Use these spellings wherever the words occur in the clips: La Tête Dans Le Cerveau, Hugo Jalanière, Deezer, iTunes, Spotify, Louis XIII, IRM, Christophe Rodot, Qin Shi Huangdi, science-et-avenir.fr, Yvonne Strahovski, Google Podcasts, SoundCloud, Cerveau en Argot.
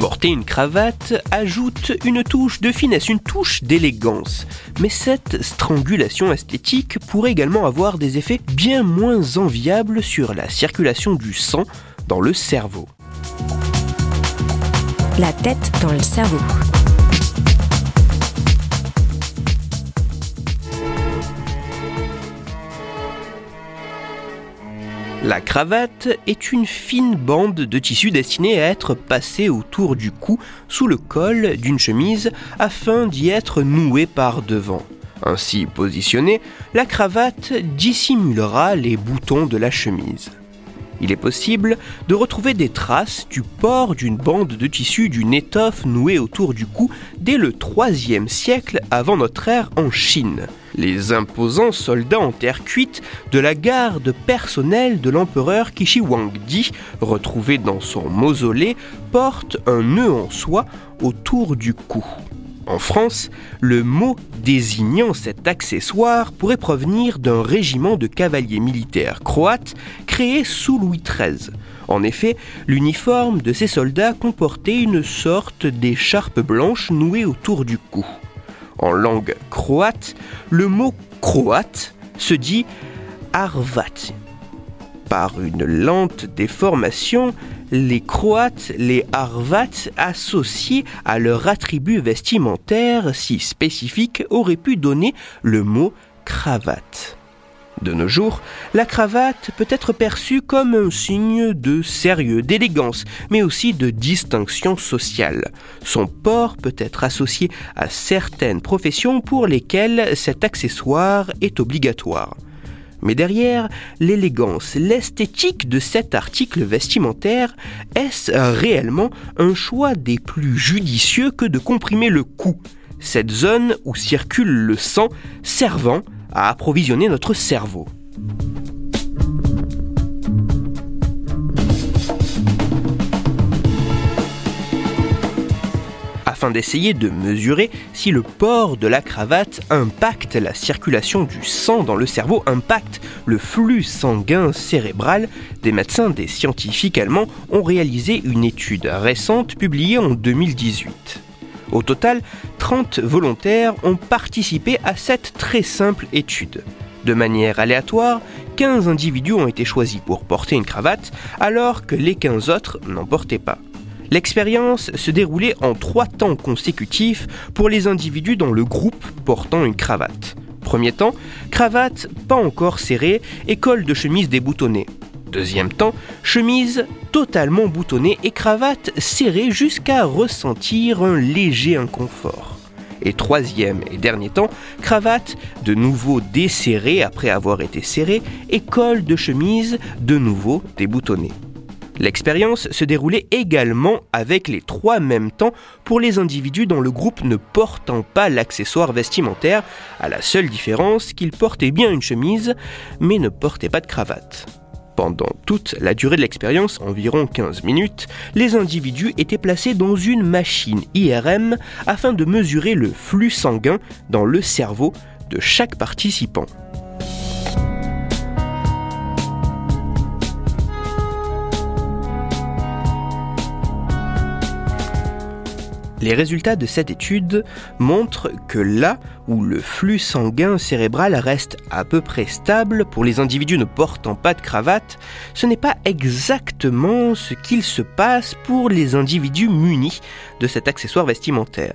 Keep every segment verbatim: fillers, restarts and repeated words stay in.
Porter une cravate ajoute une touche de finesse, une touche d'élégance. Mais cette strangulation esthétique pourrait également avoir des effets bien moins enviables sur la circulation du sang dans le cerveau. La tête dans le cerveau. La cravate est une fine bande de tissu destinée à être passée autour du cou, sous le col d'une chemise, afin d'y être nouée par devant. Ainsi positionnée, la cravate dissimulera les boutons de la chemise. Il est possible de retrouver des traces du port d'une bande de tissu d'une étoffe nouée autour du cou dès le troisième siècle avant notre ère en Chine. Les imposants soldats en terre cuite de la garde personnelle de l'empereur Qin Shi Huangdi, retrouvés dans son mausolée, portent un nœud en soie autour du cou. En France, le mot désignant cet accessoire pourrait provenir d'un régiment de cavaliers militaires croates créé sous Louis treize. En effet, l'uniforme de ces soldats comportait une sorte d'écharpe blanche nouée autour du cou. En langue croate, le mot croate se dit arvat. Par une lente déformation, les Croates, les Arvats, associés à leur attribut vestimentaire si spécifique, auraient pu donner le mot cravate. De nos jours, la cravate peut être perçue comme un signe de sérieux, d'élégance, mais aussi de distinction sociale. Son port peut être associé à certaines professions pour lesquelles cet accessoire est obligatoire. Mais derrière l'élégance, l'esthétique de cet article vestimentaire, est-ce réellement un choix des plus judicieux que de comprimer le cou, cette zone où circule le sang servant à approvisionner notre cerveau ? Afin d'essayer de mesurer si le port de la cravate impacte la circulation du sang dans le cerveau, impacte le flux sanguin cérébral, des médecins, des scientifiques allemands ont réalisé une étude récente publiée en deux mille dix-huit. Au total, trente volontaires ont participé à cette très simple étude. De manière aléatoire, quinze individus ont été choisis pour porter une cravate, alors que les quinze autres n'en portaient pas. L'expérience se déroulait en trois temps consécutifs pour les individus dans le groupe portant une cravate. Premier temps, cravate pas encore serrée et col de chemise déboutonné. Deuxième temps, chemise totalement boutonnée et cravate serrée jusqu'à ressentir un léger inconfort. Et troisième et dernier temps, cravate de nouveau desserrée après avoir été serrée et col de chemise de nouveau déboutonné. L'expérience se déroulait également avec les trois mêmes temps pour les individus dans le groupe ne portant pas l'accessoire vestimentaire, à la seule différence qu'ils portaient bien une chemise, mais ne portaient pas de cravate. Pendant toute la durée de l'expérience, environ quinze minutes, les individus étaient placés dans une machine I R M afin de mesurer le flux sanguin dans le cerveau de chaque participant. Les résultats de cette étude montrent que là où le flux sanguin cérébral reste à peu près stable pour les individus ne portant pas de cravate, ce n'est pas exactement ce qu'il se passe pour les individus munis de cet accessoire vestimentaire.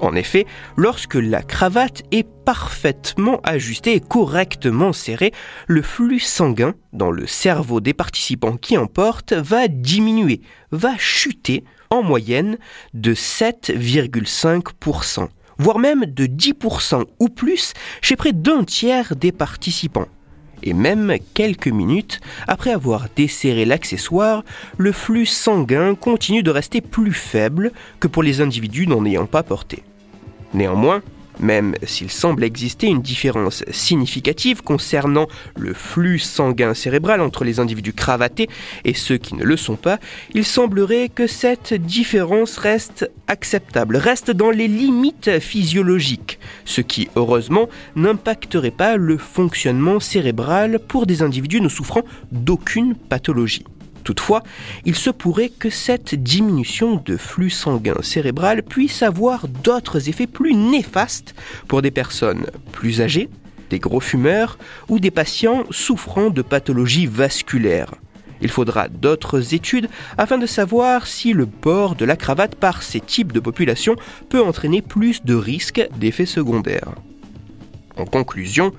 En effet, lorsque la cravate est parfaitement ajustée et correctement serrée, le flux sanguin dans le cerveau des participants qui en portent va diminuer, va chuter en moyenne de sept virgule cinq pour cent, voire même de dix pour cent ou plus chez près d'un tiers des participants. Et même quelques minutes après avoir desserré l'accessoire, le flux sanguin continue de rester plus faible que pour les individus n'en ayant pas porté. Néanmoins, Même s'il semble exister une différence significative concernant le flux sanguin cérébral entre les individus cravatés et ceux qui ne le sont pas, il semblerait que cette différence reste acceptable, reste dans les limites physiologiques, ce qui, heureusement, n'impacterait pas le fonctionnement cérébral pour des individus ne souffrant d'aucune pathologie. Toutefois, il se pourrait que cette diminution de flux sanguin cérébral puisse avoir d'autres effets plus néfastes pour des personnes plus âgées, des gros fumeurs ou des patients souffrant de pathologies vasculaires. Il faudra d'autres études afin de savoir si le port de la cravate par ces types de populations peut entraîner plus de risques d'effets secondaires. En conclusion,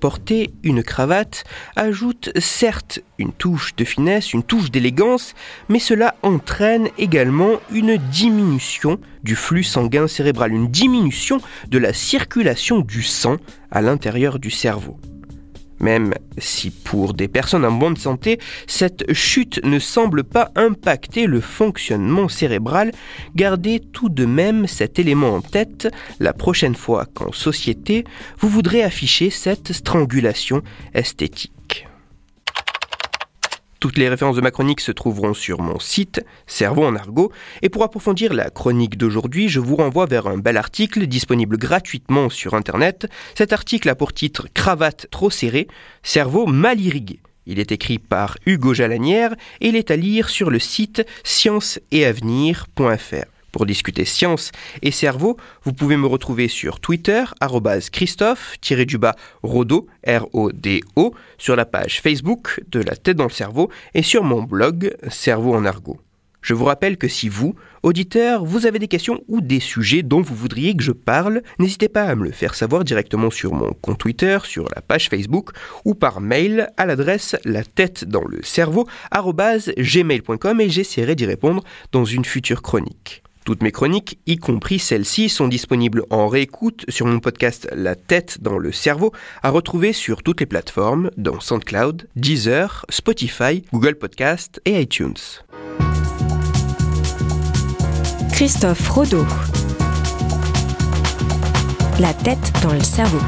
porter une cravate ajoute certes une touche de finesse, une touche d'élégance, mais cela entraîne également une diminution du flux sanguin cérébral, une diminution de la circulation du sang à l'intérieur du cerveau. Même si pour des personnes en bonne santé, cette chute ne semble pas impacter le fonctionnement cérébral, gardez tout de même cet élément en tête la prochaine fois qu'en société, vous voudrez afficher cette strangulation esthétique. Toutes les références de ma chronique se trouveront sur mon site, Cerveau en Argot, et pour approfondir la chronique d'aujourd'hui, je vous renvoie vers un bel article disponible gratuitement sur Internet. Cet article a pour titre « Cravate trop serrée, cerveau mal irrigué ». Il est écrit par Hugo Jalanière et il est à lire sur le site science et avenir point f r. Pour discuter science et cerveau, vous pouvez me retrouver sur Twitter, arrobase Christophe-Rodot, R O D O, sur la page Facebook de La Tête dans le Cerveau et sur mon blog Cerveau en Argot. Je vous rappelle que si vous, auditeurs, vous avez des questions ou des sujets dont vous voudriez que je parle, n'hésitez pas à me le faire savoir directement sur mon compte Twitter, sur la page Facebook ou par mail à l'adresse la tête dans le cerveau arrobase gmail point com et j'essaierai d'y répondre dans une future chronique. Toutes mes chroniques, y compris celles-ci, sont disponibles en réécoute sur mon podcast La Tête dans le Cerveau, à retrouver sur toutes les plateformes, dont SoundCloud, Deezer, Spotify, Google Podcasts et iTunes. Christophe Rodot. La Tête dans le Cerveau.